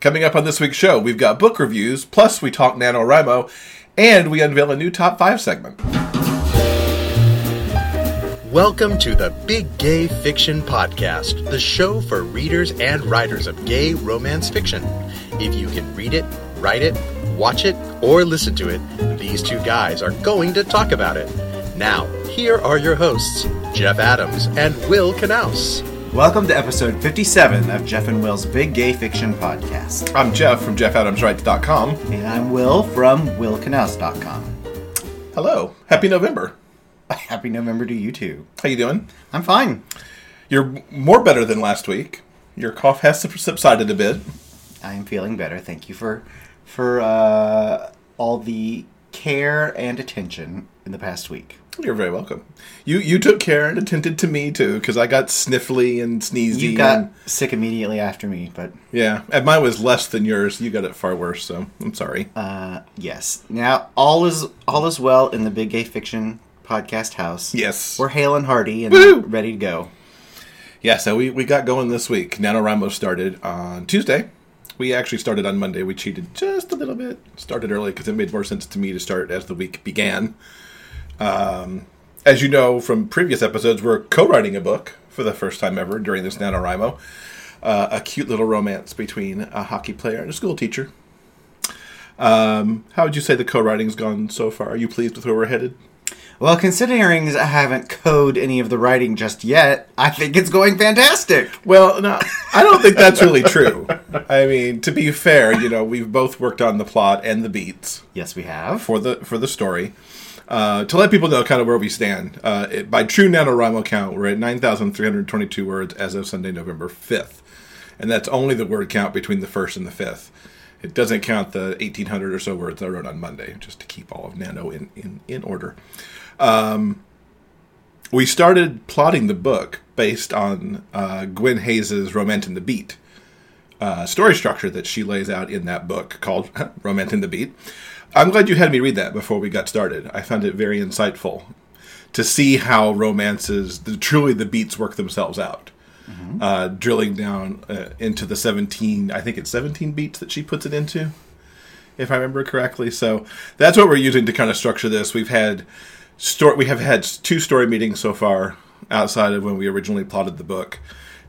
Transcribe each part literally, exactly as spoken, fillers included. Coming up on this week's show, we've got book reviews, plus we talk NaNoWriMo, and we unveil a new Top five segment. Welcome to the Big Gay Fiction Podcast, the show for readers and writers of gay romance fiction. If you can read it, write it, watch it, or listen to it, these two guys are going to talk about it. Now, here are your hosts, Jeff Adams and Will Knauss. Welcome to episode fifty-seven of Jeff and Will's Big Gay Fiction Podcast. I'm Jeff from jeff adams writes dot com. And I'm Will from will knauss dot com. Hello. Happy November. Happy November to you two. How you doing? I'm fine. You're more better than last week. Your cough has subsided a bit. I am feeling better. Thank you for for uh, all the care and attention in the past week. You're very welcome. You you took care and attended to me, too, because I got sniffly and sneezy. You got and... sick immediately after me, but... Yeah, and mine was less than yours. You got it far worse, so I'm sorry. Uh, yes. Now, all is all is well in the Big Gay Fiction Podcast house. Yes. We're hale and hearty and Woo! ready to go. Yeah, so we, we got going this week. NaNoWriMo started on Tuesday. We actually started on Monday. We cheated just a little bit. Started early because it made more sense to me to start as the week began. Um, as you know from previous episodes, we're co-writing a book for the first time ever during this NaNoWriMo. Uh, a cute little romance between a hockey player and a school teacher. Um, how would you say the co-writing's gone so far? Are you pleased with where we're headed? Well, considering I haven't coded any of the writing just yet, I think it's going fantastic. Well, no, I don't think that's really true. I mean, to be fair, you know, we've both worked on the plot and the beats. Yes, we have. For the for the story. Uh, to let people know kind of where we stand, uh, it, by true NaNoWriMo count, we're at nine thousand three hundred twenty-two words as of Sunday, November fifth. And that's only the word count between the first and the fifth. It doesn't count the eighteen hundred or so words I wrote on Monday, just to keep all of Nano in, in, in order. Um, we started plotting the book based on uh, Gwen Hayes' Romance and the Beat uh, story structure that she lays out in that book called Romance and the Beat. I'm glad you had me read that before we got started. I found it very insightful to see how romances, the, truly the beats work themselves out. Mm-hmm. Uh, drilling down uh, into the seventeen, I think it's seventeen beats that she puts it into, if I remember correctly. So that's what we're using to kind of structure this. We've had sto- we have had two story meetings so far outside of when we originally plotted the book.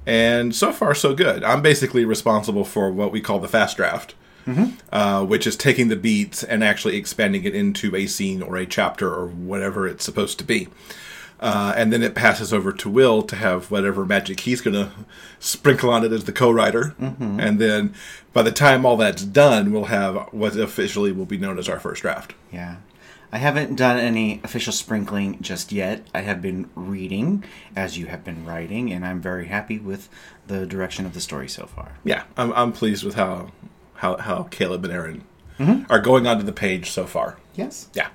And so far, so good. I'm basically responsible for what we call the fast draft. Mm-hmm. Uh, which is taking the beats and actually expanding it into a scene or a chapter or whatever it's supposed to be. Uh, and then it passes over to Will to have whatever magic he's going to sprinkle on it as the co-writer. Mm-hmm. And then by the time all that's done, we'll have what officially will be known as our first draft. Yeah. I haven't done any official sprinkling just yet. I have been reading, as you have been writing, and I'm very happy with the direction of the story so far. Yeah, I'm, I'm pleased with how... How how Caleb and Aaron mm-hmm. are going onto the page so far. Yes. Yeah.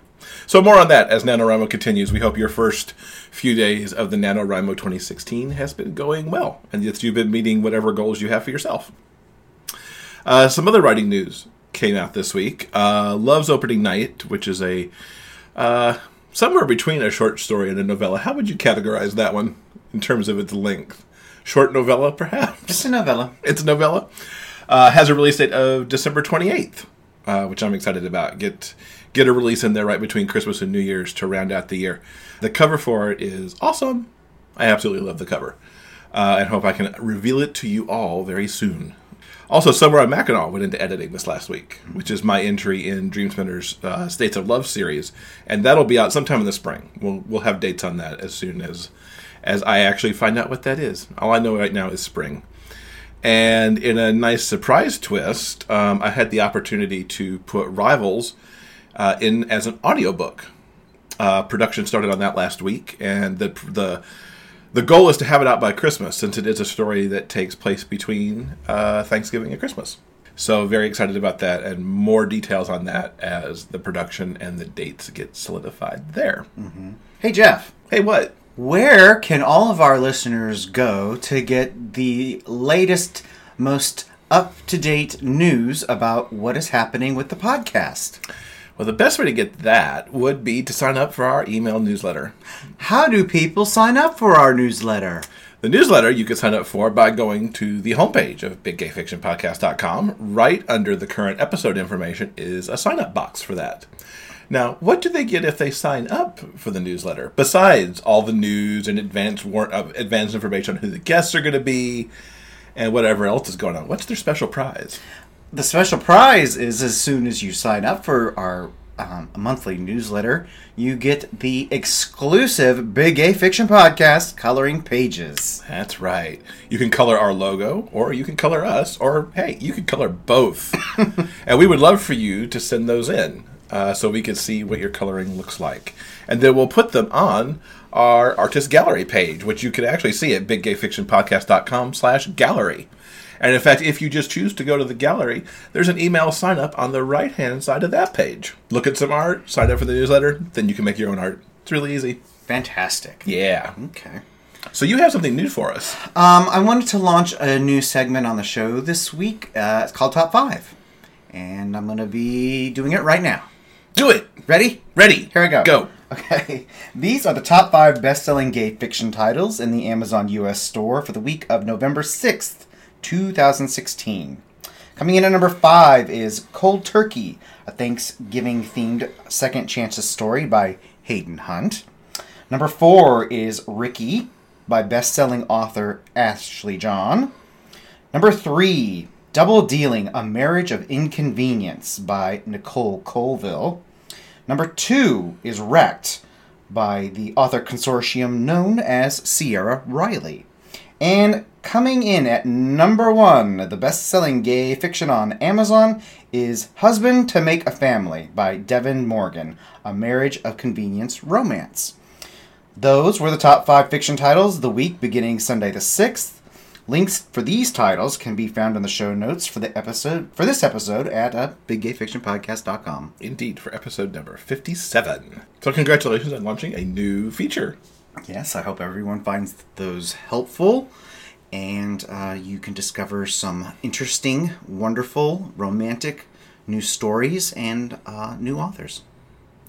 So more on that as NaNoWriMo continues. We hope your first few days of the NaNoWriMo twenty sixteen has been going well and that you've been meeting whatever goals you have for yourself. Uh, some other writing news came out this week. Uh, Love's Opening Night, which is a uh, somewhere between a short story and a novella. How would you categorize that one in terms of its length? Short novella, perhaps? It's a novella. It's a novella. Uh, has a release date of December twenty-eighth, uh, which I'm excited about. Get get a release in there right between Christmas and New Year's to round out the year. The cover for it is awesome. I absolutely love the cover. Uh, and hope I can reveal it to you all very soon. Also, Summer on Mackinac went into editing this last week, which is my entry in Dreamspinner's uh, States of Love series. And that'll be out sometime in the spring. We'll we'll have dates on that as soon as as I actually find out what that is. All I know right now is spring. And in a nice surprise twist, um, I had the opportunity to put Rivals uh, in as an audiobook. Uh, production started on that last week, and the the the goal is to have it out by Christmas, since it is a story that takes place between uh, Thanksgiving and Christmas. So very excited about that, and more details on that as the production and the dates get solidified there. Mm-hmm. Hey, Jeff. Hey, what? Where can all of our listeners go to get the latest, most up-to-date news about what is happening with the podcast? Well, the best way to get that would be to sign up for our email newsletter. How do people sign up for our newsletter? The newsletter you can sign up for by going to the homepage of Big Gay Fiction Podcast dot com. Right under the current episode information is a sign-up box for that. Now, what do they get if they sign up for the newsletter? Besides all the news and advanced war- uh, advanced information on who the guests are going to be and whatever else is going on, what's their special prize? The special prize is as soon as you sign up for our um, monthly newsletter, you get the exclusive Big Gay Fiction Podcast coloring pages. That's right. You can color our logo, or you can color us, or, hey, you can color both. And we would love for you to send those in. Uh, so we can see what your coloring looks like. And then we'll put them on our artist gallery page, which you can actually see at big gay fiction podcast dot com slash gallery. And in fact, if you just choose to go to the gallery, there's an email sign-up on the right-hand side of that page. Look at some art, sign up for the newsletter, then you can make your own art. It's really easy. Fantastic. Yeah. Okay. So you have something new for us. Um, I wanted to launch a new segment on the show this week. Uh, it's called Top five. And I'm going to be doing it right now. Do it! Ready? Ready. Here we go. Go. Okay. These are the top five best-selling gay fiction titles in the Amazon U S store for the week of November sixth, twenty sixteen. Coming in at number five is Cold Turkey, a Thanksgiving-themed second chances story by Hayden Hunt. Number four is Ricky by best-selling author Ashley John. Number three, Double Dealing, A Marriage of Inconvenience by Nicole Colville. Number two is Wrecked by the author consortium known as Sierra Riley. And coming in at number one, the best-selling gay fiction on Amazon is Husband to Make a Family by Devin Morgan, a Marriage of Convenience romance. Those were the top five fiction titles of the week beginning Sunday the sixth. Links for these titles can be found in the show notes for the episode for this episode at uh, big gay fiction podcast dot com. Indeed, for episode number fifty-seven. So congratulations on launching a new feature. Yes, I hope everyone finds those helpful, and uh, you can discover some interesting, wonderful, romantic new stories and uh, new authors.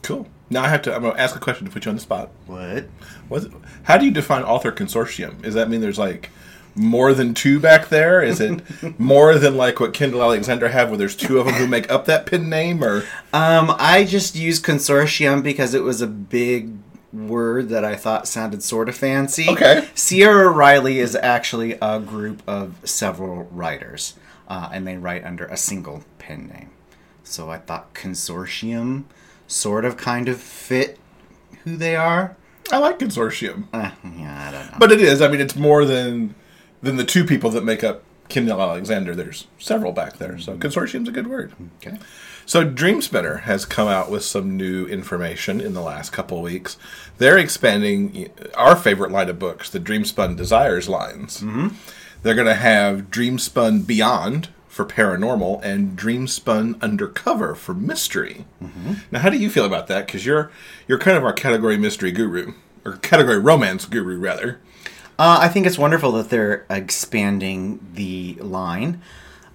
Cool. Now I have to. I'm going to ask a question to put you on the spot. What? What? How do you define author consortium? Does that mean there's like more than two back there? Is it more than like what Kendall Alexander have, where there's two of them who make up that pen name? Or um, I just used consortium because it was a big word that I thought sounded sort of fancy. Okay. Sierra Riley is actually a group of several writers, uh, and they write under a single pen name. So I thought consortium sort of kind of fit who they are. I like consortium. Uh, yeah, I don't know. But it is. I mean, it's more than... than the two people that make up Kendall Alexander. There's several back there, so consortium's a good word. Okay. So Dreamspinner has come out with some new information in the last couple of weeks. They're expanding our favorite line of books, the DreamSpun Desires lines. Mm-hmm. They're going to have DreamSpun Beyond for paranormal and DreamSpun Undercover for mystery. Mm-hmm. Now, how do you feel about that? Because you're you're kind of our category mystery guru, or category romance guru, rather. Uh, I think it's wonderful that they're expanding the line.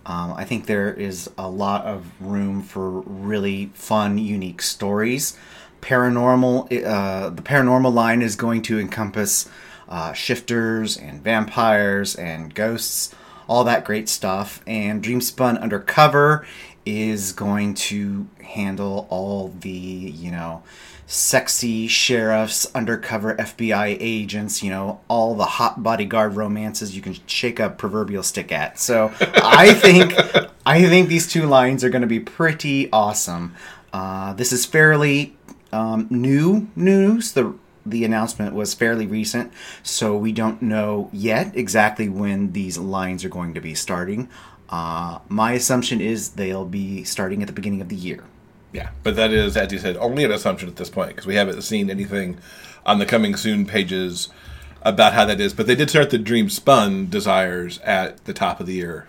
Um, I think there is a lot of room for really fun, unique stories. Paranormal, uh, the paranormal line is going to encompass uh, shifters and vampires and ghosts, all that great stuff. And DreamSpun Undercover is going to handle all the, you know, sexy sheriffs, undercover F B I agents, you know, all the hot bodyguard romances you can shake a proverbial stick at. So I think I think these two lines are going to be pretty awesome. Uh, this is fairly um, new news. The the announcement was fairly recent, so we don't know yet exactly when these lines are going to be starting. Uh, my assumption is they'll be starting at the beginning of the year. Yeah, but that is, as you said, only an assumption at this point, because we haven't seen anything on the coming soon pages about how that is. But they did start the DreamSpun Desires at the top of the year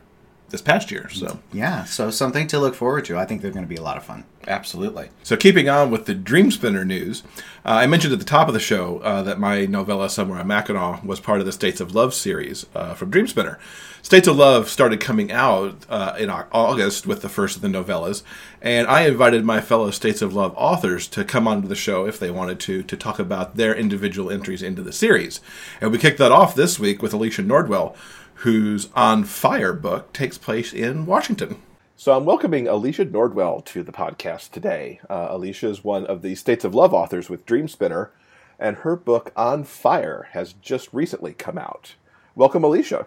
this past year. So yeah, so something to look forward to. I think they're going to be a lot of fun. Absolutely. So keeping on with the Dreamspinner news, uh, I mentioned at the top of the show uh, that my novella Summer on Mackinac was part of the States of Love series uh, from Dreamspinner. States of Love started coming out uh, in August with the first of the novellas, and I invited my fellow States of Love authors to come onto the show if they wanted to, to talk about their individual entries into the series. And we kicked that off this week with Alicia Nordwell, whose On Fire book takes place in Washington. So I'm welcoming Alicia Nordwell to the podcast today. Uh, Alicia is one of the States of Love authors with Dreamspinner, and her book On Fire has just recently come out. Welcome, Alicia.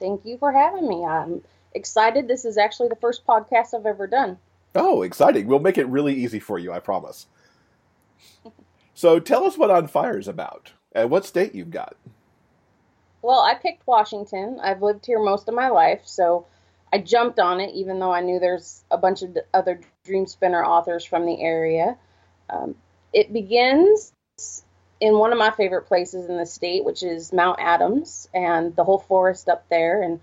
Thank you for having me. I'm excited. This is actually the first podcast I've ever done. Oh, exciting. We'll make it really easy for you, I promise. So tell us what On Fire is about and what state you've got. Well, I picked Washington. I've lived here most of my life, so I jumped on it, even though I knew there's a bunch of other Dreamspinner authors from the area. Um, it begins in one of my favorite places in the state, which is Mount Adams and the whole forest up there. And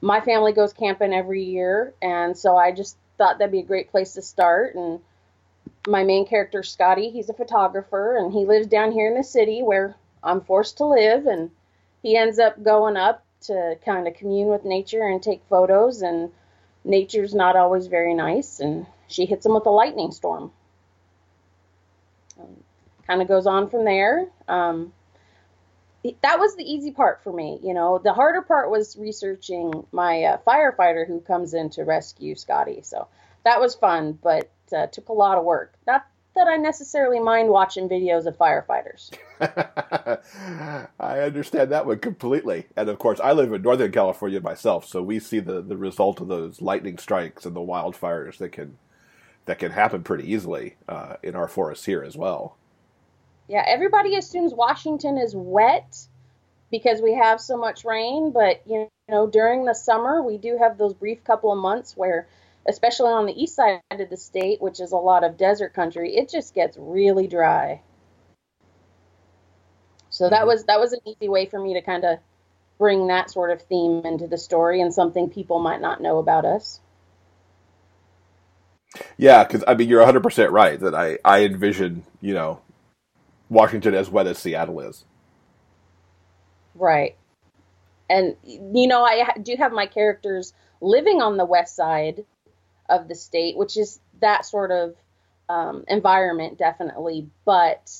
my family goes camping every year, and so I just thought that'd be a great place to start. And my main character, Scotty, he's a photographer, and he lives down here in the city where I'm forced to live. And he ends up going up to kind of commune with nature and take photos, and nature's not always very nice, and she hits him with a lightning storm. Um, Kind of goes on from there. Um, that was the easy part for me. You know, the harder part was researching my uh, firefighter who comes in to rescue Scotty. So that was fun, but uh, took a lot of work. Not that I necessarily mind watching videos of firefighters. I understand that one completely. And of course, I live in Northern California myself, so we see the, the result of those lightning strikes and the wildfires that can, that can happen pretty easily uh, in our forests here as well. Yeah, everybody assumes Washington is wet because we have so much rain, but, you know, during the summer, we do have those brief couple of months where, especially on the east side of the state, which is a lot of desert country, it just gets really dry. So that was that was an easy way for me to kind of bring that sort of theme into the story and something people might not know about us. Yeah, because, I mean, you're one hundred percent right that I, I envision, you know, Washington as wet as Seattle is. Right. And, you know, I do have my characters living on the west side of the state, which is that sort of um, environment, definitely. But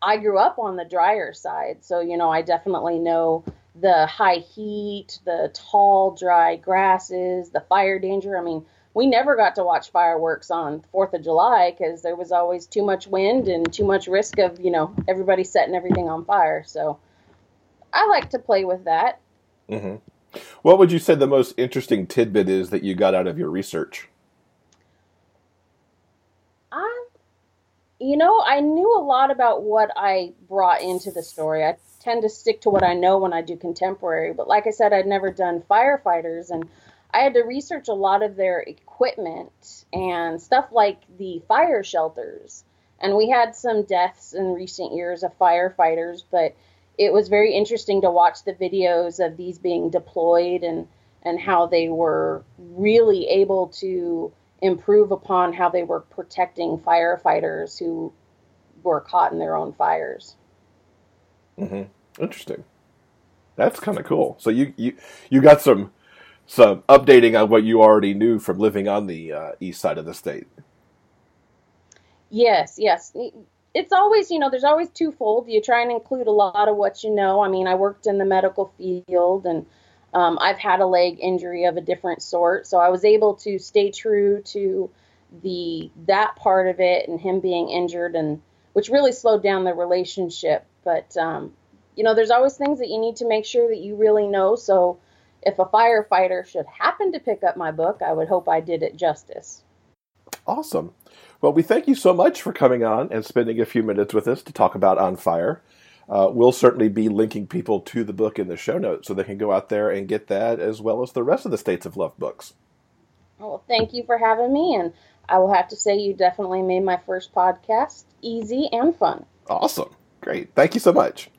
I grew up on the drier side. So, you know, I definitely know the high heat, the tall, dry grasses, the fire danger. I mean, we never got to watch fireworks on fourth of July because there was always too much wind and too much risk of, you know, everybody setting everything on fire. So I like to play with that. Mm-hmm. What would you say the most interesting tidbit is that you got out of your research? Um, you know, I knew a lot about what I brought into the story. I tend to stick to what I know when I do contemporary. But like I said, I'd never done firefighters, and I had to research a lot of their equipment and stuff like the fire shelters. And we had some deaths in recent years of firefighters, but it was very interesting to watch the videos of these being deployed and, and how they were really able to improve upon how they were protecting firefighters who were caught in their own fires. Mm-hmm. Interesting. That's kind of cool. So you, you, you got some... So, updating on what you already knew from living on the uh, east side of the state. Yes, yes. It's always, you know, there's always twofold. You try and include a lot of what you know. I mean, I worked in the medical field, and um, I've had a leg injury of a different sort. So I was able to stay true to the that part of it and him being injured, and which really slowed down the relationship. But, um, you know, there's always things that you need to make sure that you really know. So if a firefighter should happen to pick up my book, I would hope I did it justice. Awesome. Well, we thank you so much for coming on and spending a few minutes with us to talk about On Fire. Uh, we'll certainly be linking people to the book in the show notes so they can go out there and get that as well as the rest of the States of Love books. Well, thank you for having me, and I will have to say you definitely made my first podcast easy and fun. Awesome. Great. Thank you so much.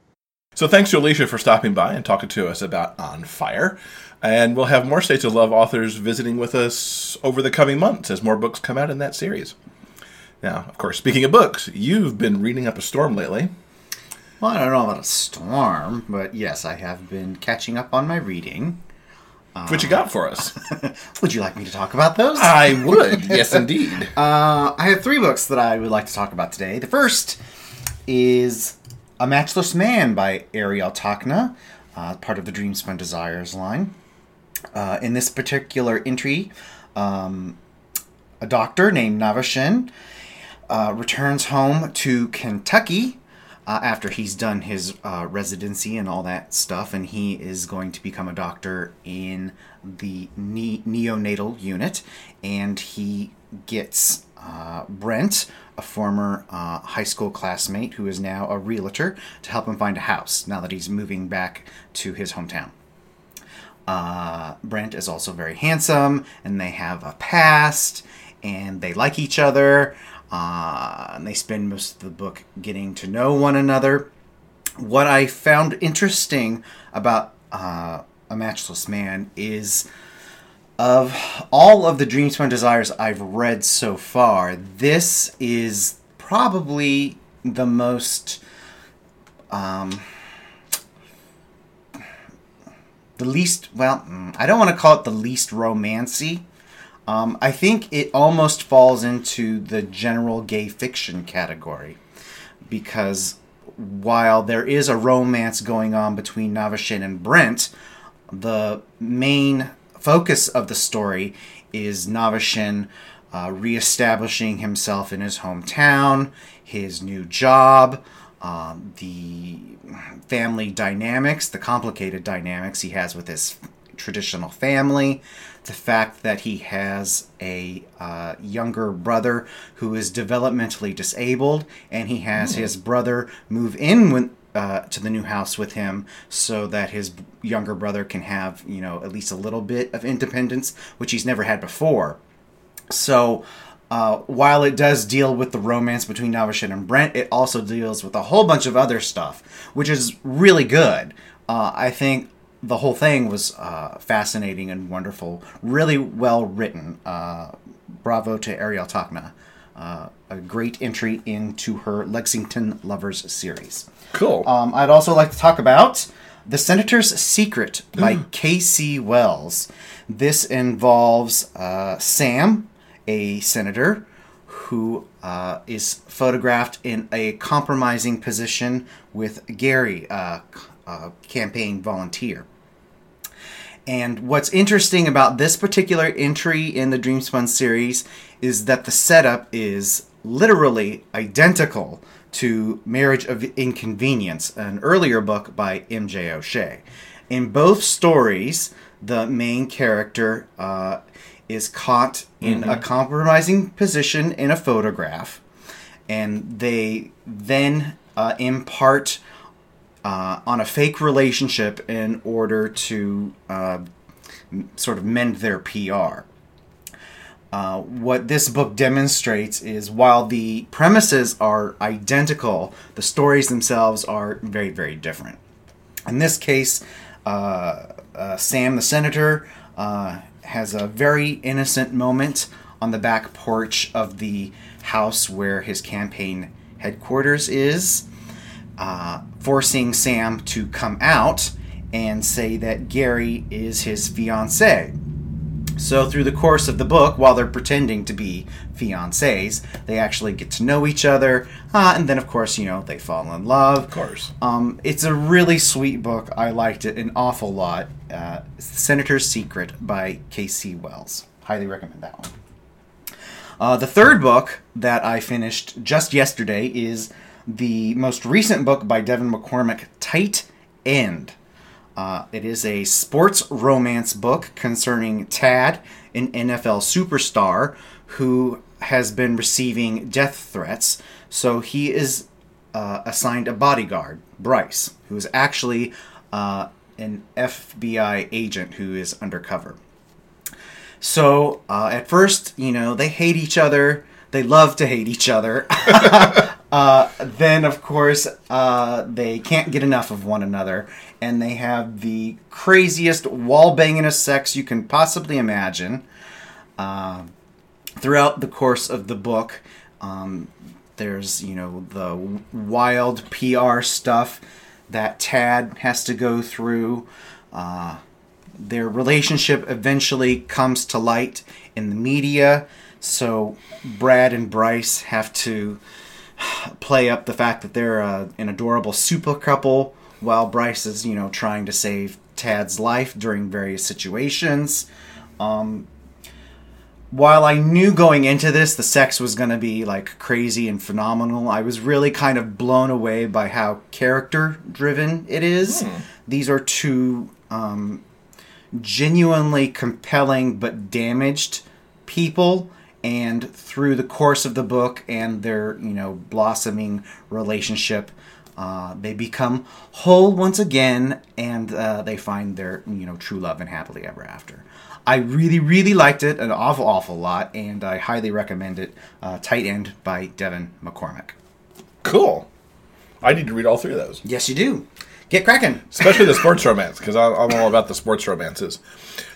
So thanks to Alicia for stopping by and talking to us about On Fire. And we'll have more States of Love authors visiting with us over the coming months as more books come out in that series. Now, of course, speaking of books, you've been reading up a storm lately. Well, I don't know about a storm, but yes, I have been catching up on my reading. What you got for us? Would you like me to talk about those? I would. Yes, indeed. Uh, I have three books that I would like to talk about today. The first is A Matchless Man by Ariel Tachna, uh, part of the DreamSpun Desires line. Uh, in this particular entry, um, a doctor named Navashen uh, returns home to Kentucky Uh, after he's done his uh, residency and all that stuff, and he is going to become a doctor in the ne- neonatal unit, and he gets uh, Brent, a former uh, high school classmate who is now a realtor, to help him find a house now that he's moving back to his hometown. Uh, Brent is also very handsome, and they have a past, and they like each other. Uh, and they spend most of the book getting to know one another. What I found interesting about uh, A Matchless Man is, of all of the DreamSpun Desires I've read so far, this is probably the most, um, the least, well, I don't want to call it the least romancy. Um, I think it almost falls into the general gay fiction category, because while there is a romance going on between Navashen and Brent, the main focus of the story is Navashen uh, reestablishing himself in his hometown, his new job, um, the family dynamics, the complicated dynamics he has with his traditional family, the fact that he has a uh, younger brother who is developmentally disabled, and he has mm. his brother move in with, uh, to the new house with him so that his younger brother can have, you know, at least a little bit of independence, which he's never had before. So uh, while it does deal with the romance between Navashen and Brent, it also deals with a whole bunch of other stuff, which is really good. Uh, I think the whole thing was uh, fascinating and wonderful, really well written. Uh, bravo to Ariel Tachna. Uh, a great entry into her Lexington Lovers series. Cool. Um, I'd also like to talk about The Senator's Secret by mm. K C Wells. This involves uh, Sam, a senator, who uh, is photographed in a compromising position with Gary, uh Uh, campaign volunteer. And what's interesting about this particular entry in the DreamSpun series is that the setup is literally identical to Marriage of Inconvenience, an earlier book by M J O'Shea. In both stories, the main character uh, is caught in mm-hmm. a compromising position in a photograph, and they then uh, impart Uh, on a fake relationship in order to uh, m- sort of mend their P R. Uh, what this book demonstrates is, while the premises are identical, the stories themselves are very, very different. In this case, uh, uh, Sam the Senator uh, has a very innocent moment on the back porch of the house where his campaign headquarters is, Uh, forcing Sam to come out and say that Gary is his fiancée. So through the course of the book, while they're pretending to be fiancés, they actually get to know each other, uh, and then, of course, you know, they fall in love. Of course. Um, it's a really sweet book. I liked it an awful lot. Uh, Senator's Secret by K C Wells. Highly recommend that one. Uh, the third book that I finished just yesterday is the most recent book by Devin McCormick, Tight End. Uh, it is a sports romance book concerning Tad, an N F L superstar who has been receiving death threats. So he is uh, assigned a bodyguard, Bryce, who is actually uh, an F B I agent who is undercover. So uh, at first, you know, they hate each other. They love to hate each other. Uh, then, of course, uh, they can't get enough of one another, and they have the craziest wall-bangingest sex you can possibly imagine. Uh, throughout the course of the book, um, there's, you know, the wild P R stuff that Tad has to go through. Uh, their relationship eventually comes to light in the media, so Brad and Bryce have to play up the fact that they're uh, an adorable super couple while Bryce is, you know, trying to save Tad's life during various situations. Um, while I knew going into this the sex was going to be, like, crazy and phenomenal, I was really kind of blown away by how character-driven it is. Mm. These are two um, genuinely compelling but damaged people. And through the course of the book and their, you know, blossoming relationship, uh, they become whole once again, and uh, they find their, you know, true love and happily ever after. I really, really liked it an awful, awful lot, and I highly recommend it. Uh, Tight End by Devin McCormick. Cool. I need to read all three of those. Yes, you do. Get cracking. Especially the sports romance, because I'm all about the sports romances.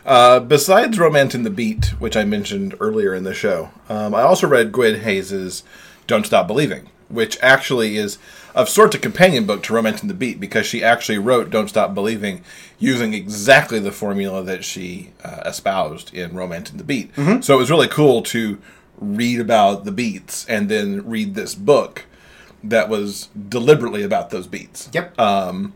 Uh, besides Romance and the Beat, which I mentioned earlier in the show, um, I also read Gwen Hayes' Don't Stop Believing, which actually is of sorts a companion book to Romance and the Beat, because she actually wrote Don't Stop Believing using exactly the formula that she uh, espoused in Romance and the Beat. Mm-hmm. So it was really cool to read about the beats and then read this book that was deliberately about those beats. Yep. Um,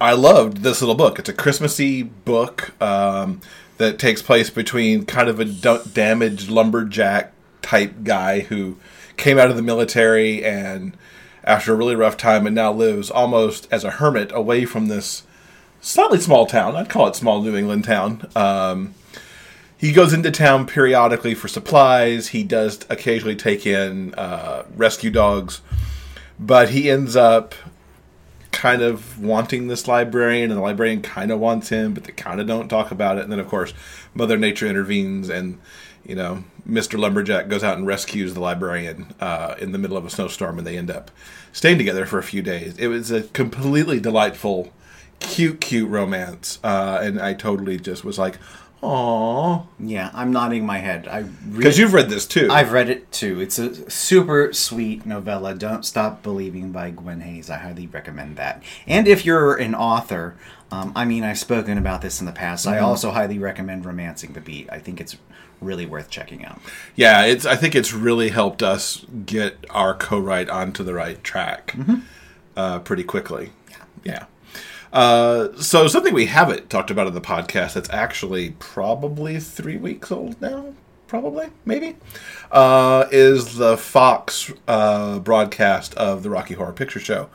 I loved this little book. It's a Christmassy book um, that takes place between kind of a damaged lumberjack type guy who came out of the military and after a really rough time and now lives almost as a hermit away from this slightly small town. I'd call it small New England town. Um, he goes into town periodically for supplies. He does occasionally take in uh, rescue dogs, but he ends up kind of wanting this librarian, and the librarian kind of wants him, but they kind of don't talk about it. And then, of course, Mother Nature intervenes, and, you know, Mister Lumberjack goes out and rescues the librarian uh, in the middle of a snowstorm, and they end up staying together for a few days. It was a completely delightful, cute, cute romance, uh, and I totally just was like, aww. Yeah, I'm nodding my head. Because really, you've read this, too. I've read it, too. It's a super sweet novella, Don't Stop Believing by Gwen Hayes. I highly recommend that. And if you're an author, um, I mean, I've spoken about this in the past. Mm-hmm. I also highly recommend Romancing the Beat. I think it's really worth checking out. Yeah, it's. I think it's really helped us get our co-write onto the right track mm-hmm. uh, pretty quickly. Yeah. Yeah. Uh, so something we haven't talked about in the podcast that's actually probably three weeks old now, probably, maybe, uh, is the Fox uh, broadcast of the Rocky Horror Picture Show,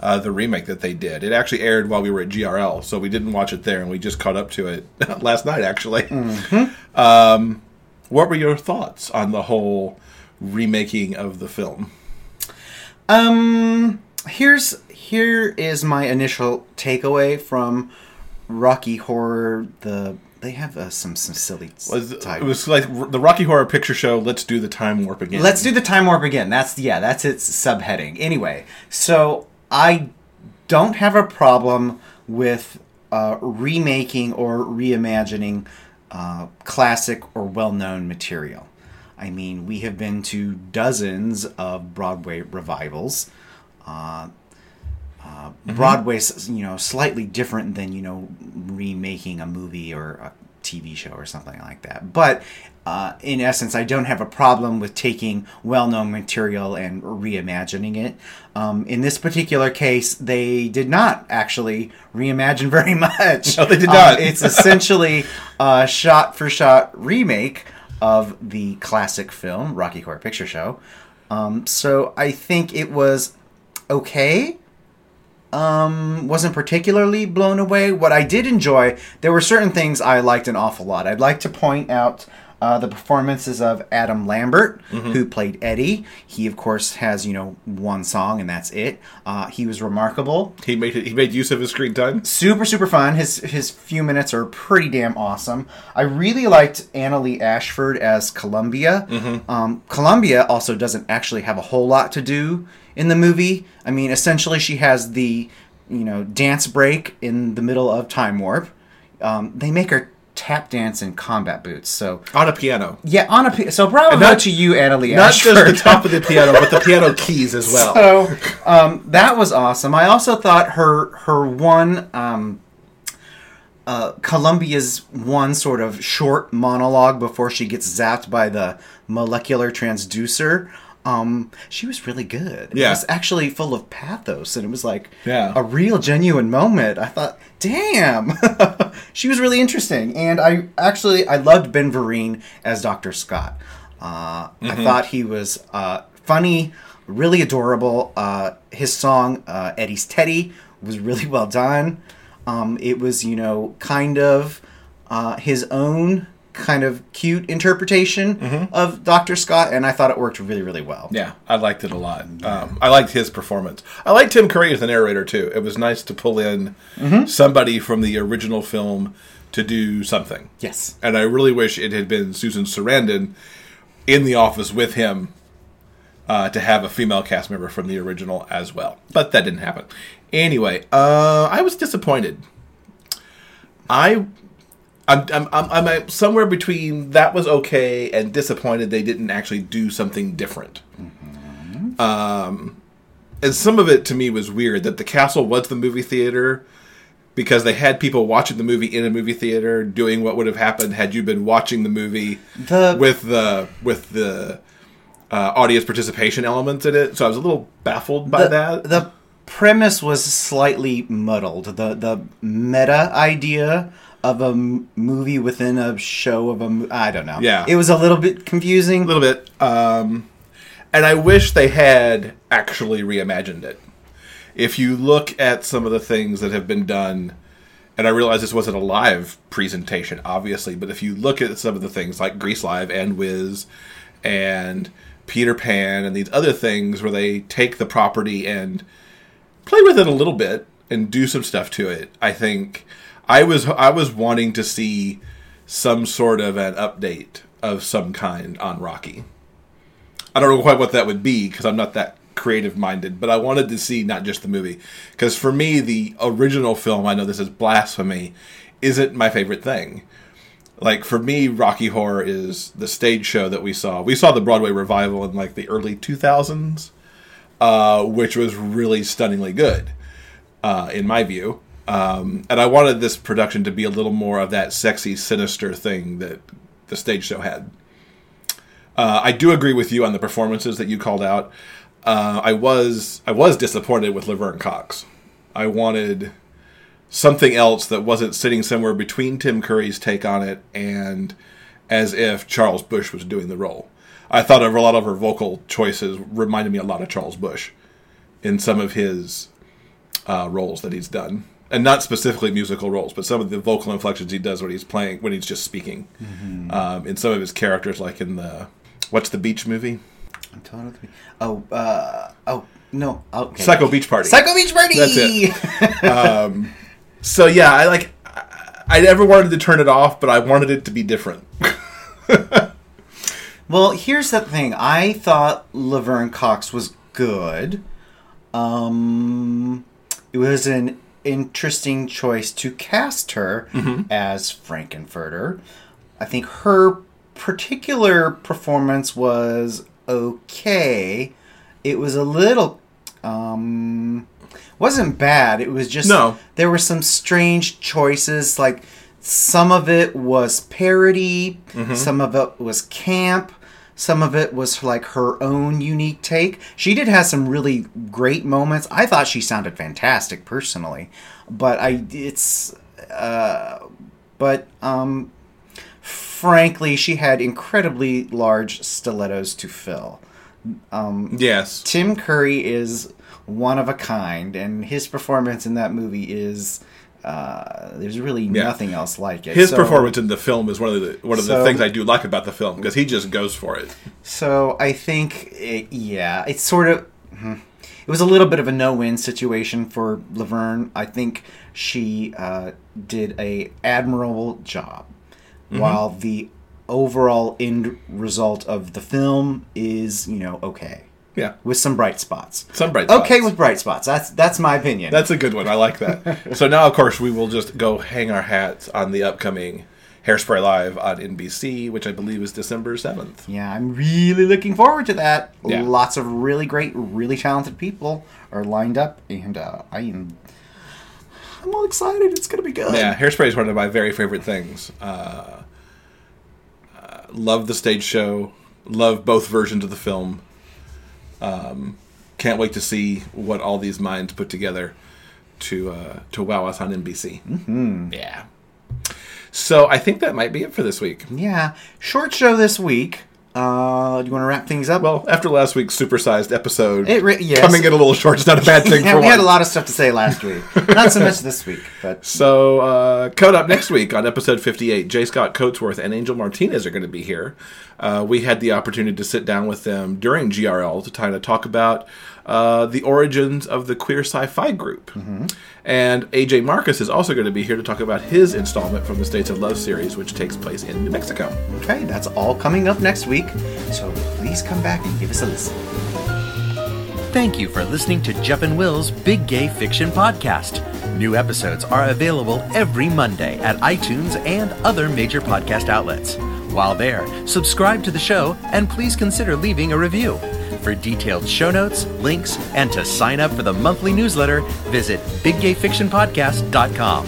uh, the remake that they did. It actually aired while we were at G R L, so we didn't watch it there, and we just caught up to it last night, actually. Mm-hmm. Um, what were your thoughts on the whole remaking of the film? Um, here's... Here is my initial takeaway from Rocky Horror. The they have uh, some some silly was, titles. It was like the Rocky Horror Picture Show. Let's do the time warp again. Let's do the time warp again. That's yeah. That's its subheading. Anyway, so I don't have a problem with uh, remaking or reimagining uh, classic or well-known material. I mean, we have been to dozens of Broadway revivals. Uh, Uh, mm-hmm. Broadway's, you know, slightly different than, you know, remaking a movie or a T V show or something like that. But uh, in essence, I don't have a problem with taking well-known material and reimagining it. Um, in this particular case, they did not actually reimagine very much. No, they did not. Um, it's essentially a shot-for-shot remake of the classic film, Rocky Horror Picture Show. Um, so I think it was okay. Um, wasn't particularly blown away. What I did enjoy, there were certain things I liked an awful lot. I'd like to point out Uh, the performances of Adam Lambert, mm-hmm. who played Eddie. He, of course, has, you know, one song, and that's it. Uh, he was remarkable. He made he made use of his screen time. Super, super fun. His his few minutes are pretty damn awesome. I really liked Anna Lee Ashford as Columbia. Mm-hmm. Um, Columbia also doesn't actually have a whole lot to do in the movie. I mean, essentially, she has the, you know, dance break in the middle of Time Warp. Um, they make her tap dance in combat boots. So on a piano. Yeah, on a piano. So bravo not, to you, Anna Lee Ashford. Not just the top of the piano, but the piano keys as well. So um, that was awesome. I also thought her her one, um, uh, Columbia's one sort of short monologue before she gets zapped by the molecular transducer. Um, she was really good. Yeah. It was actually full of pathos, and it was like yeah. a real genuine moment. I thought, damn, she was really interesting. And I actually, I loved Ben Vereen as Doctor Scott. Uh, mm-hmm. I thought he was uh, funny, really adorable. Uh, his song, uh, Eddie's Teddy, was really well done. Um, it was, you know, kind of uh, his own kind of cute interpretation mm-hmm. of Doctor Scott, and I thought it worked really, really well. Yeah, I liked it a lot. Yeah. Um, I liked his performance. I liked Tim Curry as the narrator, too. It was nice to pull in mm-hmm. somebody from the original film to do something. Yes. And I really wish it had been Susan Sarandon in the office with him uh, to have a female cast member from the original as well. But that didn't happen. Anyway, uh, I was disappointed. I... I'm I'm I'm I'm somewhere between that was okay and disappointed they didn't actually do something different. Mm-hmm. Um, and some of it to me was weird that the castle was the movie theater because they had people watching the movie in a movie theater doing what would have happened had you been watching the movie the... with the with the uh, audience participation elements in it. So I was a little baffled by the, that. The premise was slightly muddled. The the meta idea of a m- movie within a show of a mo- I don't know. Yeah. It was a little bit confusing. A little bit. Um, and I wish they had actually reimagined it. If you look at some of the things that have been done, and I realize this wasn't a live presentation, obviously, but if you look at some of the things like Grease Live and Wiz and Peter Pan and these other things where they take the property and play with it a little bit and do some stuff to it, I think... I was I was wanting to see some sort of an update of some kind on Rocky. I don't know quite what that would be because I'm not that creative-minded, but I wanted to see not just the movie. Because for me, the original film, I know this is blasphemy, isn't my favorite thing. Like, for me, Rocky Horror is the stage show that we saw. We saw the Broadway revival in, like, the early two thousands, uh, which was really stunningly good, uh, in my view. Um, and I wanted this production to be a little more of that sexy, sinister thing that the stage show had. Uh, I do agree with you on the performances that you called out. Uh, I was I was disappointed with Laverne Cox. I wanted something else that wasn't sitting somewhere between Tim Curry's take on it and as if Charles Bush was doing the role. I thought a lot of her vocal choices reminded me a lot of Charles Bush in some of his uh, roles that he's done. And not specifically musical roles, but some of the vocal inflections he does when he's playing, when he's just speaking. Mm-hmm. Um, in some of his characters, like in the, what's the beach movie? I'm totally, oh, uh, oh, no. Okay. Psycho Beach Party. Psycho Beach Party! That's it. um, so yeah, I like, I, I never wanted to turn it off, but I wanted it to be different. Well, here's the thing. I thought Laverne Cox was good. Um, it was an interesting choice to cast her mm-hmm. as Frankenfurter. I think her particular performance was okay. It was a little um wasn't bad. It was just no. There were some strange choices. Like some of it was parody, mm-hmm. some of it was camp. Some of it was like her own unique take. She did have some really great moments. I thought she sounded fantastic personally, but I it's uh, but um, frankly, she had incredibly large stilettos to fill. Um, yes, Tim Curry is one of a kind, and his performance in that movie is Uh, there's really yeah. nothing else like it. His so, performance in the film is one of the one of so, the things I do like about the film, because he just goes for it. So I think, it, yeah, it's sort of... It was a little bit of a no-win situation for Laverne. I think she uh, did a admirable job, mm-hmm. while the overall end result of the film is, you know, okay. Yeah. With some bright spots. Some bright spots. Okay with bright spots. That's that's my opinion. That's a good one. I like that. So now, of course, we will just go hang our hats on the upcoming Hairspray Live on N B C, which I believe is December seventh. Yeah, I'm really looking forward to that. Yeah. Lots of really great, really talented people are lined up, and uh, I am, I'm all excited. It's going to be good. Yeah, Hairspray is one of my very favorite things. Uh, uh, love the stage show. Love both versions of the film. Um, can't wait to see what all these minds put together to uh, to wow us on N B C. Mm-hmm. Yeah. So I think that might be it for this week. Yeah. Short show this week. Uh, do you want to wrap things up? Well, after last week's supersized episode, it re- yes. coming in a little short is not a bad thing yeah, for we one. Had a lot of stuff to say last week. Not so much this week. But So uh, coming up next week on episode fifty-eight, J. Scott Coatsworth and Angel Martinez are going to be here. Uh, we had the opportunity to sit down with them during G R L to kind of talk about uh, the origins of the queer sci-fi group. Mm-hmm. And A J Marcus is also going to be here to talk about his installment from the States of Love series, which takes place in New Mexico. Okay, that's all coming up next week. So please come back and give us a listen. Thank you for listening to Jeff and Will's Big Gay Fiction Podcast. New episodes are available every Monday at iTunes and other major podcast outlets. While there, subscribe to the show and please consider leaving a review. For detailed show notes, links, and to sign up for the monthly newsletter, visit Big Gay Fiction Podcast dot com.